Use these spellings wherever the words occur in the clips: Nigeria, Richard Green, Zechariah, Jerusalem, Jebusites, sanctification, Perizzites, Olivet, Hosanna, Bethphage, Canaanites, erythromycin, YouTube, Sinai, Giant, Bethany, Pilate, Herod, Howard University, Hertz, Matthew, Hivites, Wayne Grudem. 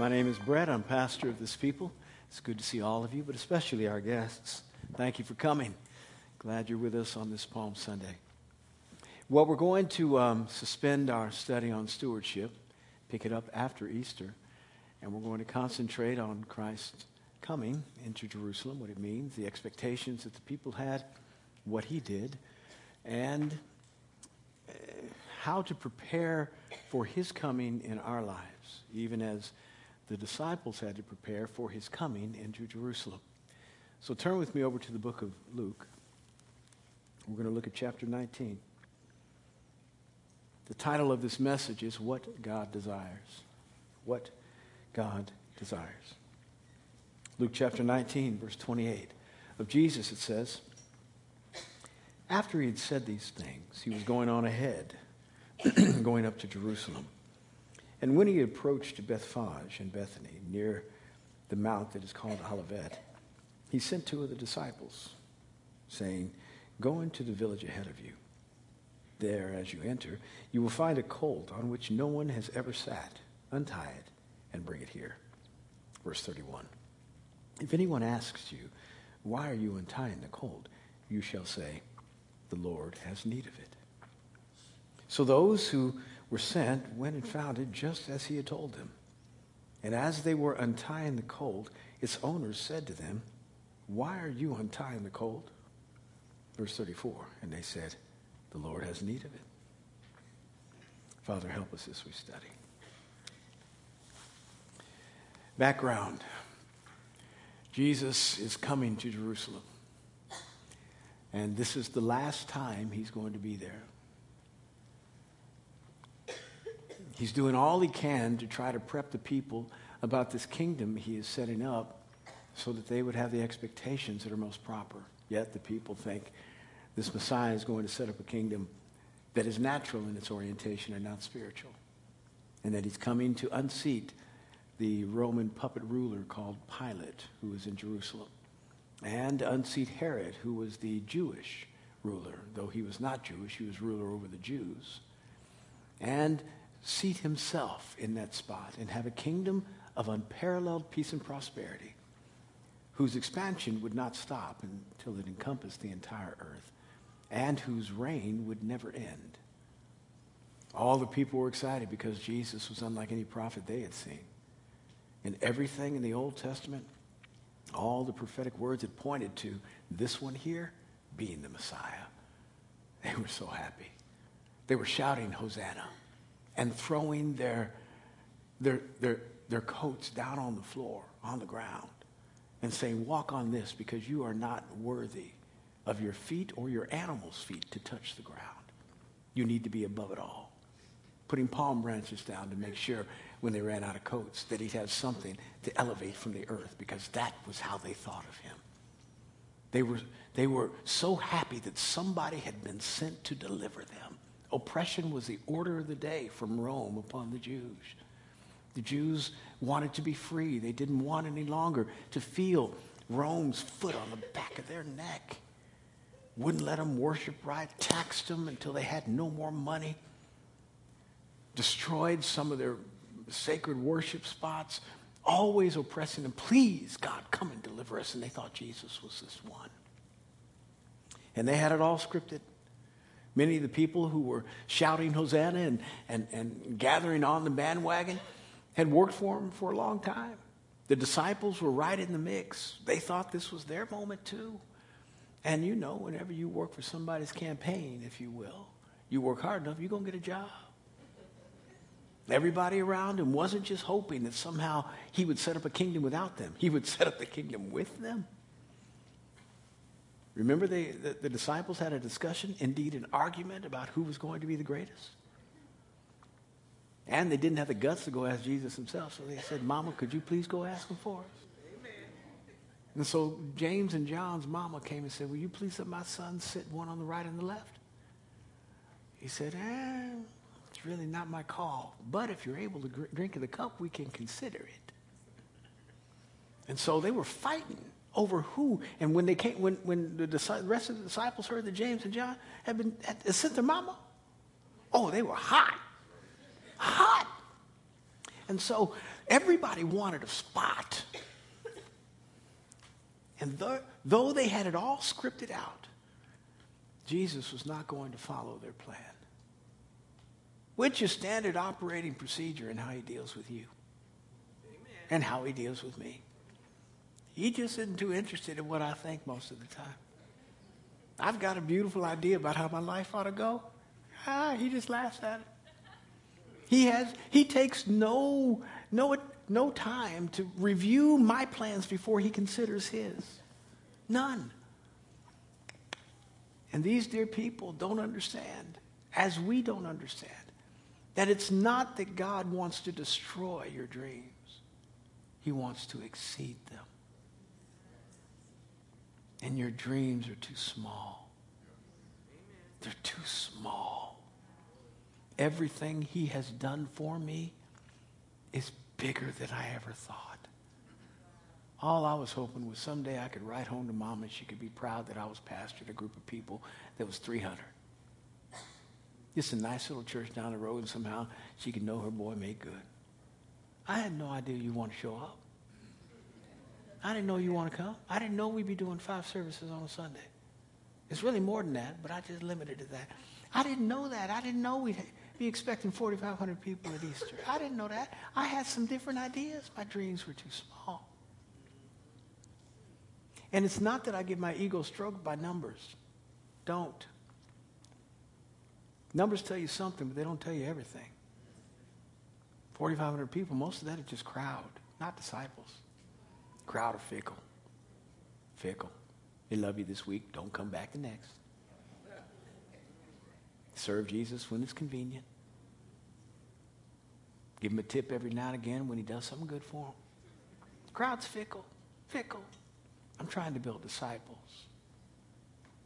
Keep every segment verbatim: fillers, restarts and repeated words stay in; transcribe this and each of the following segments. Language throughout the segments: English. My name is Brett. I'm pastor of this people. It's good to see all of you, but especially our guests. Thank you for coming. Glad you're with us on this Palm Sunday. Well, we're going to um, suspend our study on stewardship, pick it up after Easter, and we're going to concentrate on Christ's coming into Jerusalem, what it means, the expectations that the people had, what he did, and uh, how to prepare for his coming in our lives, even as the disciples had to prepare for his coming into Jerusalem. So turn with me over to the book of Luke. We're going to look at chapter nineteen. The title of this message is What God Desires. What God Desires. Luke chapter nineteen, verse twenty-eight. Of Jesus it says, after he had said these things, he was going on ahead, going up to Jerusalem. And when he approached Bethphage and Bethany, near the mount that is called Olivet, he sent two of the disciples, saying, go into the village ahead of you. There, as you enter, you will find a colt on which no one has ever sat. Untie it and bring it here. Verse thirty-one. If anyone asks you, why are you untying the colt? You shall say, the Lord has need of it. So those who were sent went and found it just as he had told them. And as they were untying the colt, its owners said to them, why are you untying the colt? Verse thirty-four, and they said, the Lord has need of it. Father, help us as we study. Background. Jesus is coming to Jerusalem. And this is the last time he's going to be there. He's doing all he can to try to prep the people about this kingdom he is setting up so that they would have the expectations that are most proper. Yet the people think this Messiah is going to set up a kingdom that is natural in its orientation and not spiritual. And that he's coming to unseat the Roman puppet ruler called Pilate, who was in Jerusalem. And unseat Herod, who was the Jewish ruler. Though he was not Jewish, he was ruler over the Jews. And seat himself in that spot and have a kingdom of unparalleled peace and prosperity, whose expansion would not stop until it encompassed the entire earth, and whose reign would never end. All the people were excited because Jesus was unlike any prophet they had seen. And everything in the Old Testament, all the prophetic words had pointed to this one here being the Messiah. They were so happy. They were shouting, Hosanna, and throwing their, their, their, their coats down on the floor, on the ground, and saying, walk on this, because you are not worthy of your feet or your animal's feet to touch the ground. You need to be above it all. Putting palm branches down to make sure when they ran out of coats that he'd have something to elevate from the earth, because that was how they thought of him. They were, they were so happy that somebody had been sent to deliver them. Oppression was the order of the day from Rome upon the Jews. The Jews wanted to be free. They didn't want any longer to feel Rome's foot on the back of their neck. Wouldn't let them worship right, taxed them until they had no more money, destroyed some of their sacred worship spots, always oppressing them. Please, God, come and deliver us. And they thought Jesus was this one. And they had it all scripted. Many of the people who were shouting Hosanna and, and, and gathering on the bandwagon had worked for him for a long time. The disciples were right in the mix. They thought this was their moment too. And you know, whenever you work for somebody's campaign, if you will, you work hard enough, you're going to get a job. Everybody around him wasn't just hoping that somehow he would set up a kingdom without them. He would set up the kingdom with them. Remember, they, the, the disciples had a discussion, indeed an argument, about who was going to be the greatest. And they didn't have the guts to go ask Jesus himself, so they said, Mama, could you please go ask him for us? Amen. And so James and John's mama came and said, will you please let my son sit one on the right and the left? He said, eh, it's really not my call, but if you're able to gr- drink of the cup, we can consider it. And so they were fighting over who. And when they came, when, when the deci- rest of the disciples heard that James and John had been had sent their mama, oh, they were hot, hot. And so Everybody wanted a spot. And th- though they had it all scripted out, Jesus was not going to follow their plan, which is standard operating procedure in how he deals with you. Amen. And how he deals with me. He just isn't too interested in what I think most of the time. I've got a beautiful idea about how my life ought to go. Ah, he just laughs at it. He has. He takes no, no, no time to review my plans before he considers his. None. And these dear people don't understand, as we don't understand, that it's not that God wants to destroy your dreams. He wants to exceed them. And your dreams are too small. They're too small. Everything he has done for me is bigger than I ever thought. All I was hoping was someday I could write home to Mom and she could be proud that I was pastored a group of people that was three hundred. Just a nice little church down the road, and somehow she could know her boy made good. I had no idea you want to show up. I didn't know you want to come. I didn't know we'd be doing five services on a Sunday. It's really more than that, but I just limited it to that. I didn't know that. I didn't know we'd be expecting forty-five hundred people at Easter. I didn't know that. I had some different ideas. My dreams were too small. And it's not that I give my ego stroked by numbers. Don't. Numbers tell you something, but they don't tell you everything. forty-five hundred people, most of that is just crowd, not disciples. Crowd are fickle. Fickle. They love you this week. Don't come back the next. Serve Jesus when it's convenient. Give him a tip every now and again when he does something good for him. The crowd's fickle. Fickle. I'm trying to build disciples.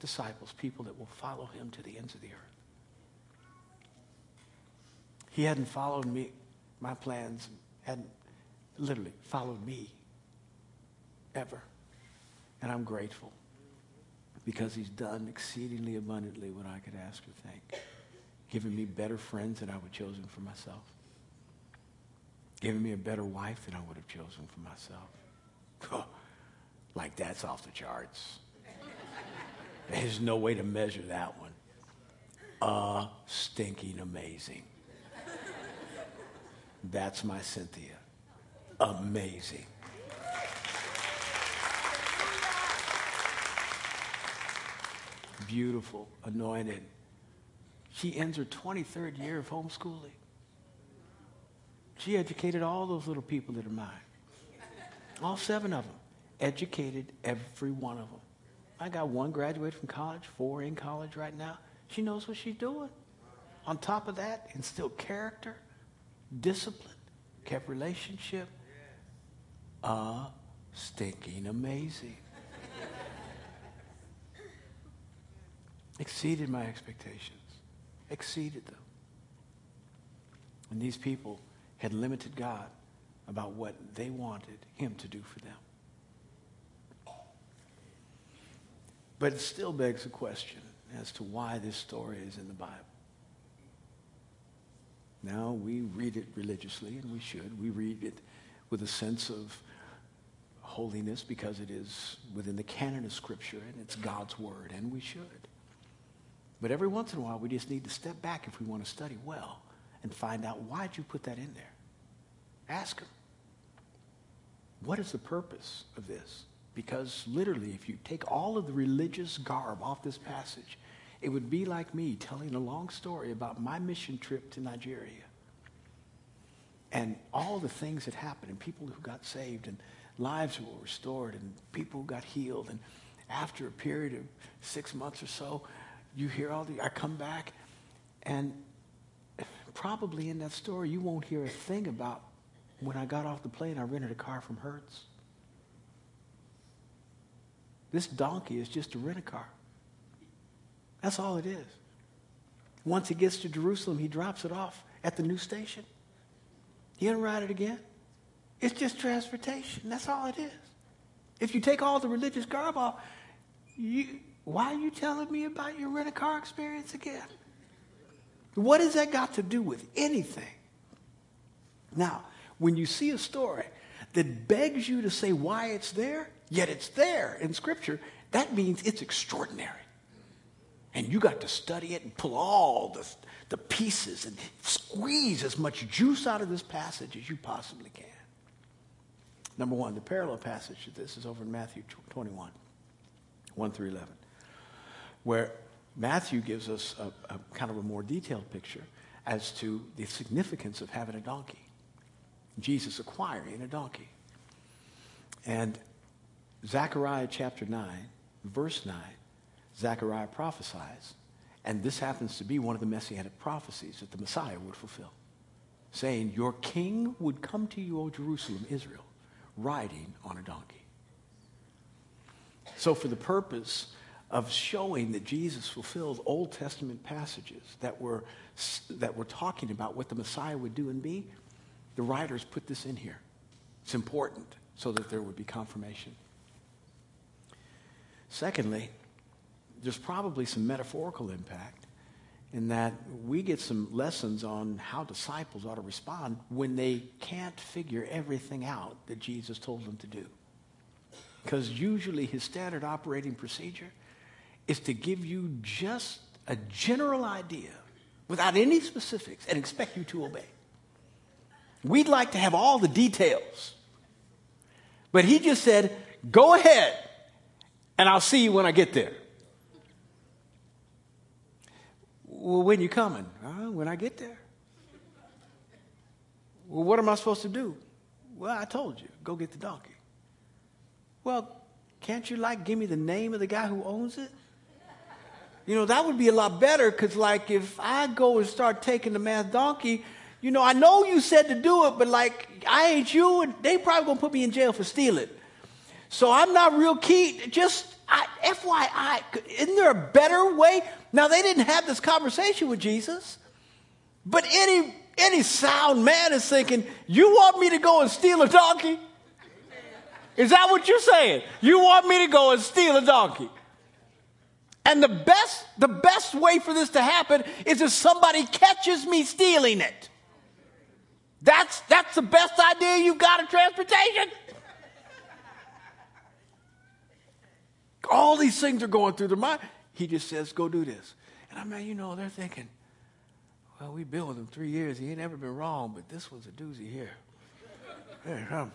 Disciples, people that will follow him to the ends of the earth. He hadn't followed me. My plans hadn't literally followed me ever. And I'm grateful, because he's done exceedingly abundantly what I could ask or think. Giving me better friends than I would have chosen for myself. Giving me a better wife than I would have chosen for myself. Oh, like that's off the charts. There's no way to measure that one. Uh, stinking amazing. That's my Cynthia. Amazing. Beautiful, anointed. She ends her twenty-third year of homeschooling. She educated all those little people that are mine. All seven of them. Educated every one of them. I got one graduate from college, four in college right now. She knows what she's doing. On top of that, instilled character, discipline, kept relationship. Uh, stinking amazing. Exceeded my expectations. Exceeded them. And these people had limited God about what they wanted him to do for them. But it still begs a question as to why this story is in the Bible. Now, we read it religiously, and we should. We read it with a sense of holiness because it is within the canon of Scripture, and it's God's Word, and we should. But every once in a while, we just need to step back if we want to study well and find out, why'd you put that in there? Ask him. What is the purpose of this? Because literally, if you take all of the religious garb off this passage, it would be like me telling a long story about my mission trip to Nigeria and all the things that happened and people who got saved and lives who were restored and people who got healed. And after a period of six months or so, you hear all the, I come back, and probably in that story, you won't hear a thing about when I got off the plane, I rented a car from Hertz. This donkey is just a rent-a-car. That's all it is. Once he gets to Jerusalem, he drops it off at the new station. He doesn't ride it again. It's just transportation. That's all it is. If you take all the religious garb off, you... Why are you telling me about your rent-a-car experience again? What has that got to do with anything? Now, when you see a story that begs you to say why it's there, yet it's there in Scripture, that means it's extraordinary. And you got to study it and pull all the, the pieces and squeeze as much juice out of this passage as you possibly can. Number one, the parallel passage to this is over in Matthew twenty-one, one through eleven, where Matthew gives us a, a kind of a more detailed picture as to the significance of having a donkey, Jesus acquiring a donkey. And Zechariah chapter nine, verse nine, Zechariah prophesies, and this happens to be one of the messianic prophecies that the Messiah would fulfill, saying, your king would come to you, O Jerusalem, Israel, riding on a donkey. So for the purpose of showing that Jesus fulfilled Old Testament passages that were, that were talking about what the Messiah would do and be, the writers put this in here. It's important so that there would be confirmation. Secondly, there's probably some metaphorical impact in that we get some lessons on how disciples ought to respond when they can't figure everything out that Jesus told them to do. Because usually his standard operating procedure is to give you just a general idea without any specifics and expect you to obey. We'd like to have all the details. But he just said, go ahead, and I'll see you when I get there. Well, when you coming? Uh, when I get there. Well, what am I supposed to do? Well, I told you, go get the donkey. Well, can't you, like, give me the name of the guy who owns it? You know, that would be a lot better because, like, if I go and start taking the man's donkey, you know, I know you said to do it, but, like, I ain't you, and they probably going to put me in jail for stealing. So I'm not real keen. Just, I, F Y I, isn't there a better way? Now, they didn't have this conversation with Jesus, but any, any sound man is thinking, you want me to go and steal a donkey? Is that what you're saying? You want me to go and steal a donkey? And the best, the best way for this to happen is if somebody catches me stealing it. That's, that's the best idea you've got of transportation. All these things are going through their mind. He just says, go do this. And I mean, you know, they're thinking, well, we've been with him three years. He ain't ever been wrong, but this was a doozy here. Hey, um,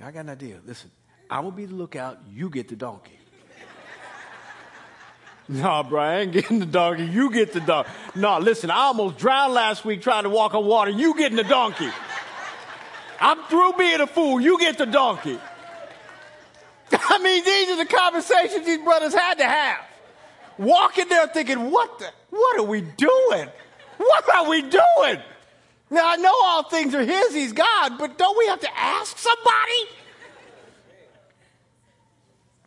I got an idea. Listen, I will be the lookout. You get the donkey. Nah, bro, I ain't getting the donkey. You get the donkey. Nah, listen, I almost drowned last week trying to walk on water. You getting the donkey. I'm through being a fool. You get the donkey. I mean, these are the conversations these brothers had to have. Walking there thinking, what the, what are we doing? What are we doing? Now, I know all things are his, he's God, but don't we have to ask somebody?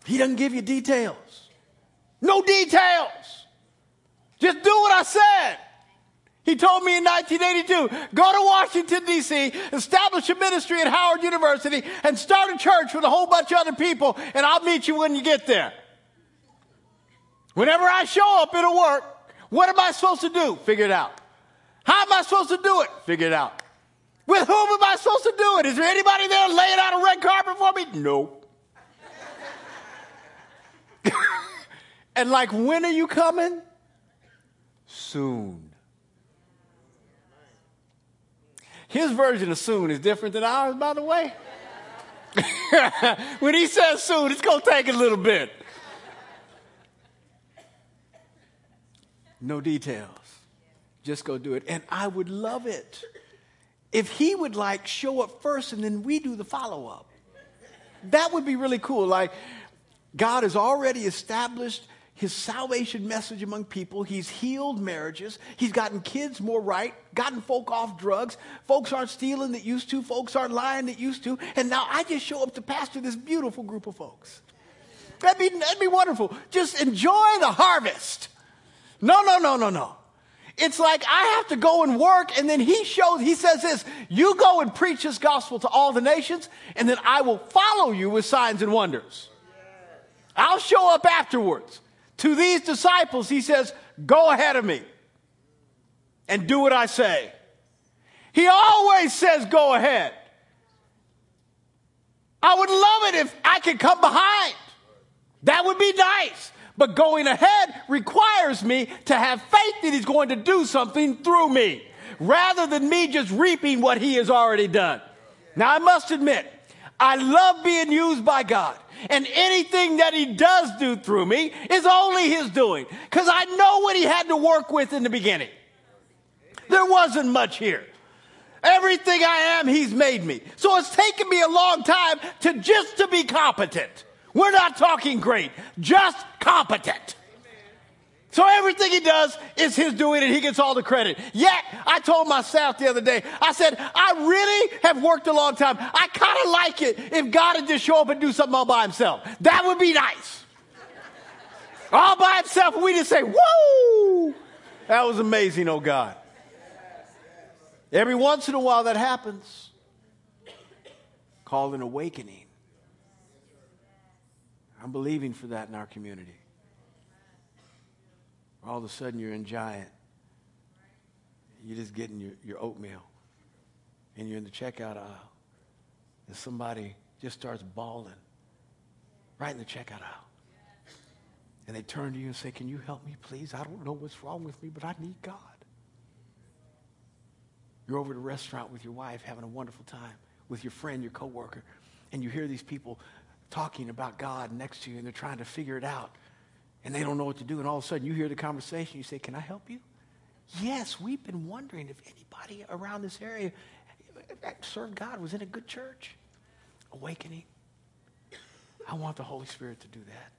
He doesn't give you details. No details. Just do what I said. He told me in nineteen eighty-two, go to Washington, D C, establish a ministry at Howard University, and start a church with a whole bunch of other people, and I'll meet you when you get there. Whenever I show up, it'll work. What am I supposed to do? Figure it out. How am I supposed to do it? Figure it out. With whom am I supposed to do it? Is there anybody there laying out a red carpet for me? No. And like, when are you coming? Soon. His version of soon is different than ours, by the way. When he says soon, it's going to take a little bit. No details. Just go do it. And I would love it if he would, like, show up first and then we do the follow-up. That would be really cool. Like, God has already established his salvation message among people. He's healed marriages. He's gotten kids more right, gotten folk off drugs. Folks aren't stealing that used to. Folks aren't lying that used to. And now I just show up to pastor this beautiful group of folks. That'd be, that'd be wonderful. Just enjoy the harvest. No, no, no, no, no. It's like I have to go and work, and then he shows, he says this, you go and preach this gospel to all the nations, and then I will follow you with signs and wonders. I'll show up afterwards. To these disciples, he says, go ahead of me and do what I say. He always says, go ahead. I would love it if I could come behind. That would be nice. But going ahead requires me to have faith that he's going to do something through me, rather than me just reaping what he has already done. Now, I must admit, I love being used by God. And anything that he does do through me is only his doing, because I know what he had to work with in the beginning. There wasn't much here. Everything I am, he's made me. So it's taken me a long time to just to be competent. We're not talking great, just competent. So everything he does is his doing, and he gets all the credit. Yet, I told my staff the other day, I said, I really have worked a long time. I kind of like it if God would just show up and do something all by himself. That would be nice. All by himself, we just say, whoa, that was amazing, oh God. Every once in a while that happens. Called an awakening. I'm believing for that in our community. All of a sudden, you're in Giant. You're just getting your, your oatmeal. And you're in the checkout aisle. And somebody just starts bawling right in the checkout aisle. And they turn to you and say, can you help me, please? I don't know what's wrong with me, but I need God. You're over at a restaurant with your wife having a wonderful time with your friend, your coworker. And you hear these people talking about God next to you, and they're trying to figure it out. And they don't know what to do. And all of a sudden, you hear the conversation. You say, can I help you? Yes, we've been wondering if anybody around this area that served God was in a good church. Awakening. I want the Holy Spirit to do that.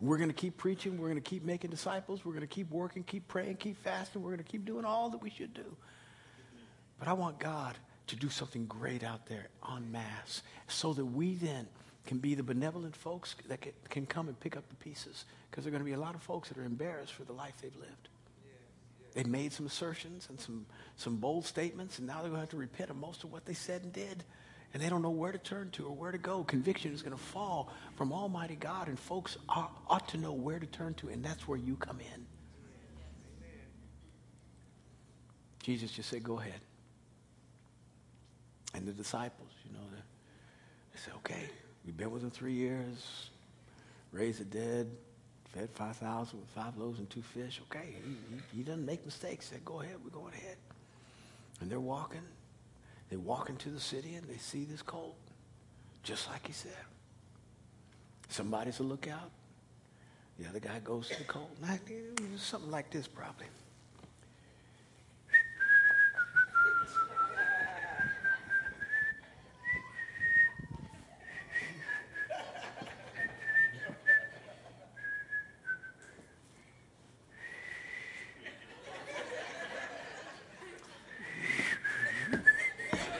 We're going to keep preaching. We're going to keep making disciples. We're going to keep working, keep praying, keep fasting. We're going to keep doing all that we should do. But I want God to do something great out there en masse, so that we then can be the benevolent folks that can come and pick up the pieces, because there are going to be a lot of folks that are embarrassed for the life they've lived. Yeah, yeah. They've made some assertions and some, some bold statements, and now they're going to have to repent of most of what they said and did, and they don't know where to turn to or where to go. Conviction is going to fall from Almighty God, and folks are, ought to know where to turn to, and that's where you come in. Amen. Jesus just said, go ahead. And the disciples, you know, they said, okay. We've been with him three years, raised the dead, fed five thousand with five loaves and two fish. Okay, he, he, he doesn't make mistakes. He said, go ahead, we're going ahead. And they're walking. They walk into the city, and they see this colt, just like he said. Somebody's a lookout. The other guy goes to the colt. Something like this probably.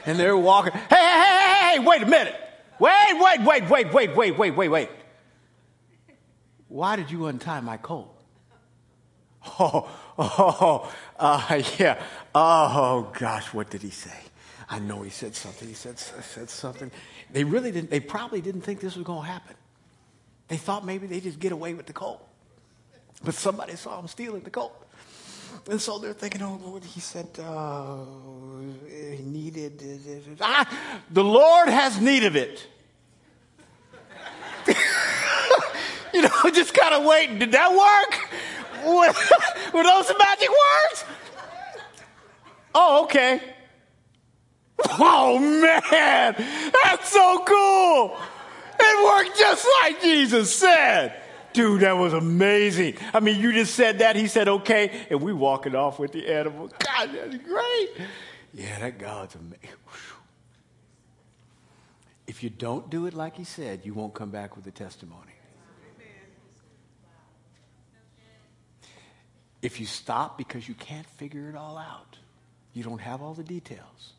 And they're walking. Hey, hey, hey, hey, wait a minute. Wait, wait, wait, wait, wait, wait, wait, wait, wait. Why did you untie my coat? Oh, oh, uh, yeah. Oh, gosh, what did he say? I know he said something. He said, said something. They really didn't, they probably didn't think this was going to happen. They thought maybe they just get away with the coat. But somebody saw him stealing the coat. And so they're thinking, oh, Lord, he said, uh, he needed it. Ah, the Lord has need of it. You know, just kind of waiting. Did that work? Were those the magic words? Oh, okay. Oh, man, that's so cool. It worked just like Jesus said. Dude, that was amazing. I mean, you just said that. He said, okay, and we walking off with the animal. God, that's great. Yeah, that God's amazing. If you don't do it like he said, you won't come back with a testimony. If you stop because you can't figure it all out, you don't have all the details,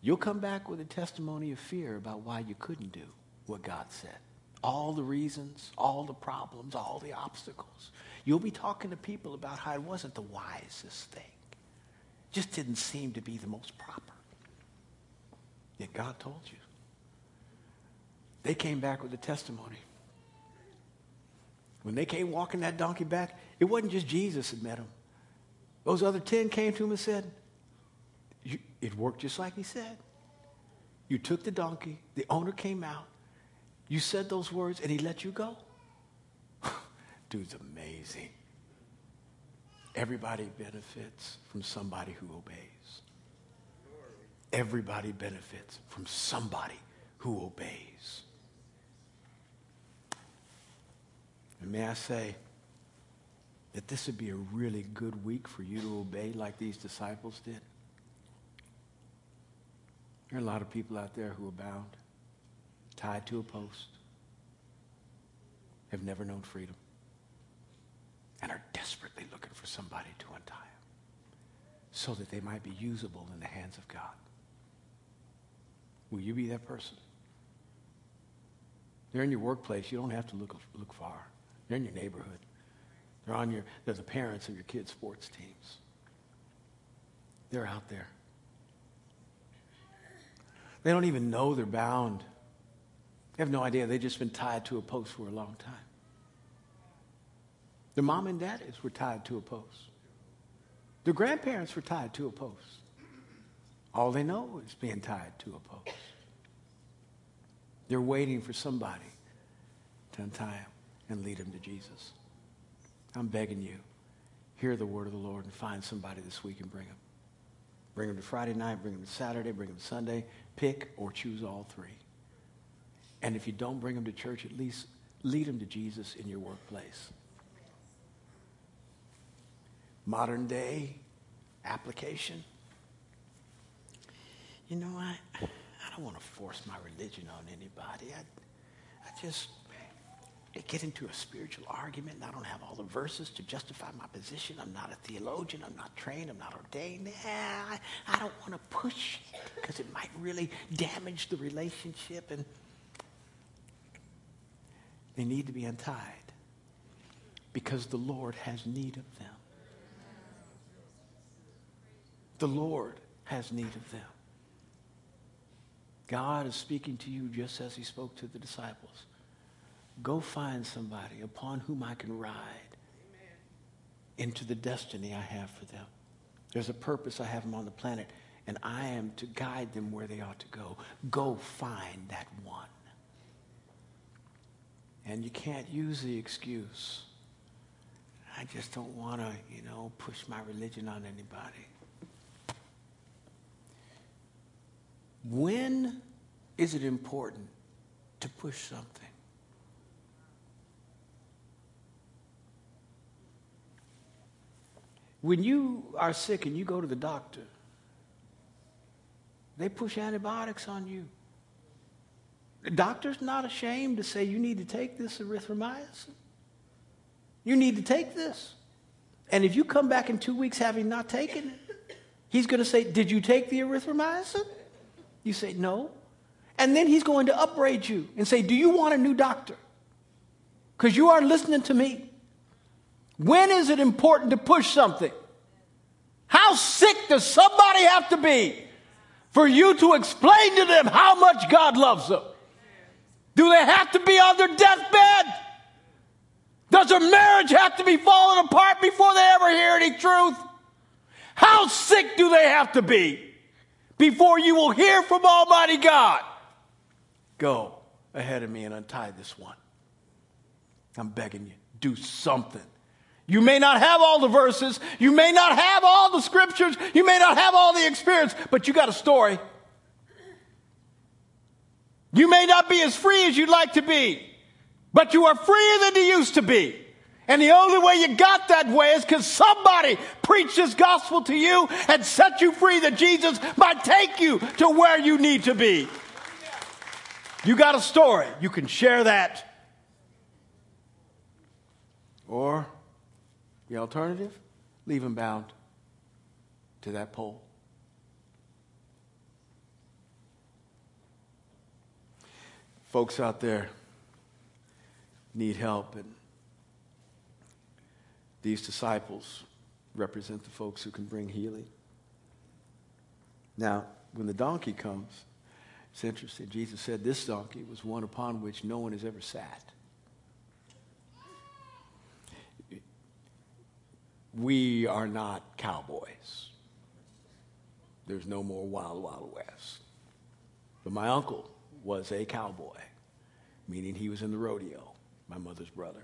you'll come back with a testimony of fear about why you couldn't do what God said. All the reasons, all the problems, all the obstacles. You'll be talking to people about how it wasn't the wisest thing. Just didn't seem to be the most proper. Yet God told you. They came back with a testimony. When they came walking that donkey back, it wasn't just Jesus that met them. Those other ten came to him and said, you, it worked just like he said. You took the donkey, the owner came out, you said those words, and he let you go. Dude's amazing. Everybody benefits from somebody who obeys. Everybody benefits from somebody who obeys. And may I say that this would be a really good week for you to obey like these disciples did. There are a lot of people out there who are bound, tied to a post, have never known freedom, and are desperately looking for somebody to untie them so that they might be usable in the hands of God. Will you be that person? They're in your workplace. You don't have to look, look far. They're in your neighborhood. They're on your, they're the parents of your kids' sports teams. They're out there. They don't even know they're bound. They have no idea. They've just been tied to a post for a long time. Their mom and daddies were tied to a post. Their grandparents were tied to a post. All they know is being tied to a post. They're waiting for somebody to untie them and lead them to Jesus. I'm begging you, hear the word of the Lord and find somebody this week and bring them. Bring them to Friday night, bring them to Saturday, bring them to Sunday. Pick or choose all three. And if you don't bring them to church, at least lead them to Jesus in your workplace. Modern day application. You know, I, I don't want to force my religion on anybody. I, I just I get into a spiritual argument and I don't have all the verses to justify my position. I'm not a theologian. I'm not trained. I'm not ordained. Nah, I, I don't want to push it because it might really damage the relationship. And they need to be untied because the Lord has need of them. The Lord has need of them. God is speaking to you just as he spoke to the disciples. Go find somebody upon whom I can ride into the destiny I have for them. There's a purpose I have them on the planet, and I am to guide them where they ought to go. Go find that one. And you can't use the excuse, I just don't want to, you know, push my religion on anybody. When is it important to push something? When you are sick and you go to the doctor, they push antibiotics on you. The doctor's not ashamed to say, you need to take this erythromycin. You need to take this. And if you come back in two weeks having not taken it, he's going to say, did you take the erythromycin? You say, no. And then he's going to upbraid you and say, do you want a new doctor? Because you aren't listening to me. When is it important to push something? How sick does somebody have to be for you to explain to them how much God loves them? Do they have to be on their deathbed? Does their marriage have to be falling apart before they ever hear any truth? How sick do they have to be before you will hear from Almighty God? Go ahead of me and untie this one. I'm begging you, do something. You may not have all the verses. You may not have all the scriptures. You may not have all the experience, but you got a story. You may not be as free as you'd like to be, but you are freer than you used to be. And the only way you got that way is because somebody preached this gospel to you and set you free, that Jesus might take you to where you need to be. You got a story. You can share that. Or the alternative, leave them bound to that pole. Folks out there need help, and these disciples represent the folks who can bring healing. Now, when the donkey comes, it's interesting. Jesus said this donkey was one upon which no one has ever sat. We are not cowboys. There's no more Wild Wild West. But my uncle was a cowboy, meaning he was in the rodeo, my mother's brother.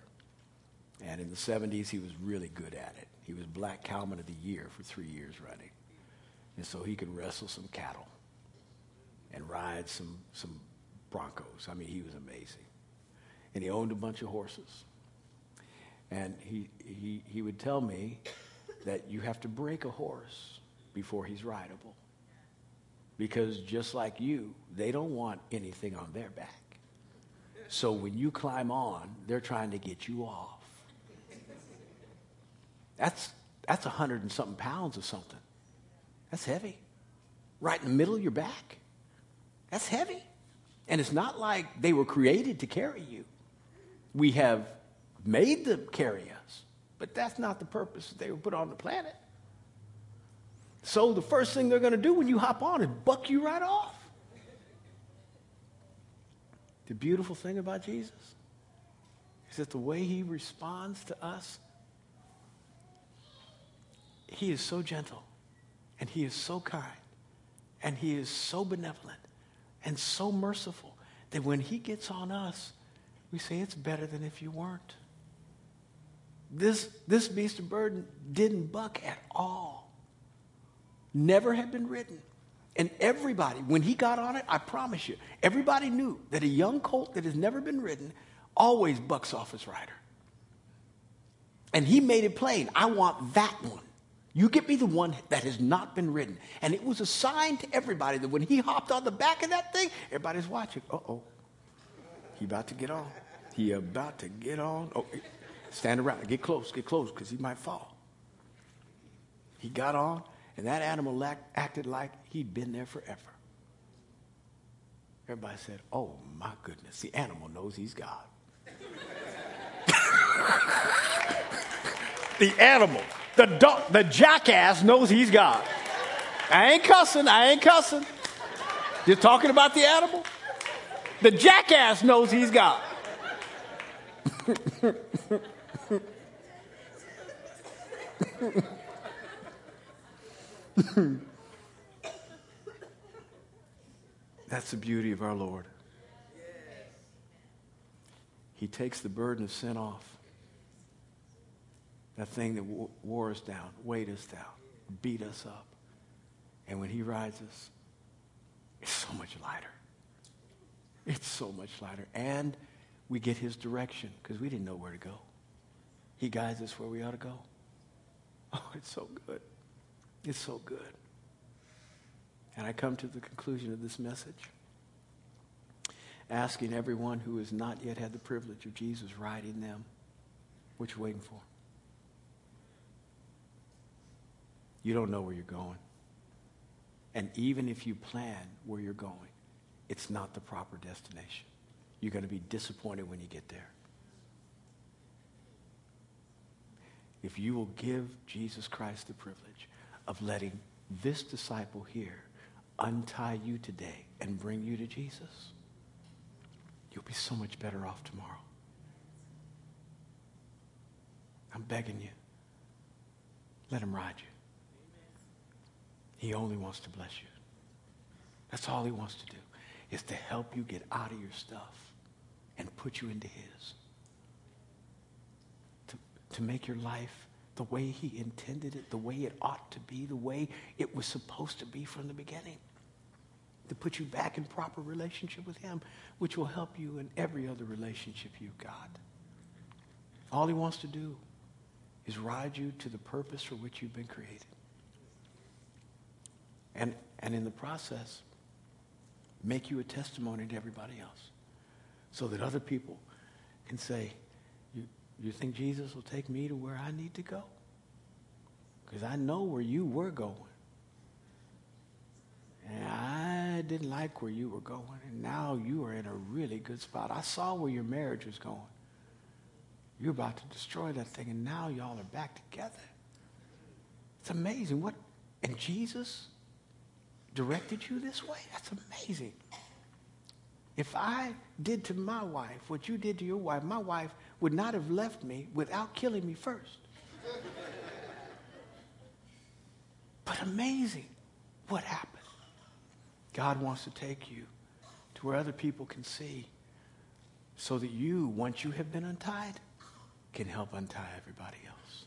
And in the seventies, he was really good at it. He was Black Cowman of the Year for three years running. And so he could wrestle some cattle and ride some, some broncos. I mean, he was amazing. And he owned a bunch of horses. And he, he, he would tell me that you have to break a horse before he's rideable. Because just like you, they don't want anything on their back. So when you climb on, they're trying to get you off. That's that's a hundred and something pounds of something. That's heavy. Right in the middle of your back. That's heavy. And it's not like they were created to carry you. We have made them carry us. But that's not the purpose they were put on the planet. So the first thing they're going to do when you hop on is buck you right off. The beautiful thing about Jesus is that the way he responds to us, he is so gentle, and he is so kind, and he is so benevolent, and so merciful that when he gets on us, we say, it's better than if you weren't. This, this beast of burden didn't buck at all. Never had been ridden. And everybody, when he got on it, I promise you, everybody knew that a young colt that has never been ridden always bucks off its rider. And he made it plain, I want that one. You get me the one that has not been ridden. And it was a sign to everybody that when he hopped on the back of that thing, everybody's watching. Uh-oh, he about to get on. He about to get on. Oh, stand around, get close, get close, because he might fall. He got on. And that animal lack, acted like he'd been there forever. Everybody said, oh, my goodness, the animal knows he's God. The animal, the dog, the jackass knows he's God. I ain't cussing, I ain't cussing. You're talking about the animal? The jackass knows he's God. That's the beauty of our Lord. Yes. He takes the burden of sin off. That thing that wore us down, weighed us down, beat us up. And when he rides us, it's so much lighter. It's so much lighter. And we get his direction because we didn't know where to go. He guides us where we ought to go. Oh, it's so good. It's so good. And I come to the conclusion of this message, asking everyone who has not yet had the privilege of Jesus riding them, what you waiting for? You don't know where you're going. And even if you plan where you're going, it's not the proper destination. You're going to be disappointed when you get there. If you will give Jesus Christ the privilege of letting this disciple here untie you today and bring you to Jesus, you'll be so much better off tomorrow. I'm begging you, let him ride you. He only wants to bless you. That's all he wants to do, is to help you get out of your stuff and put you into his, to, to make your life the way he intended it, the way it ought to be, the way it was supposed to be from the beginning, to put you back in proper relationship with him, which will help you in every other relationship you've got. All he wants to do is ride you to the purpose for which you've been created. And, and in the process, make you a testimony to everybody else so that other people can say, you think Jesus will take me to where I need to go? Because I know where you were going. And I didn't like where you were going. And now you are in a really good spot. I saw where your marriage was going. You're about to destroy that thing. And now y'all are back together. It's amazing. What? And Jesus directed you this way? That's amazing. If I did to my wife what you did to your wife, my wife would not have left me without killing me first. But amazing. What happened? God wants to take you to where other people can see so that you, once you have been untied, can help untie everybody else.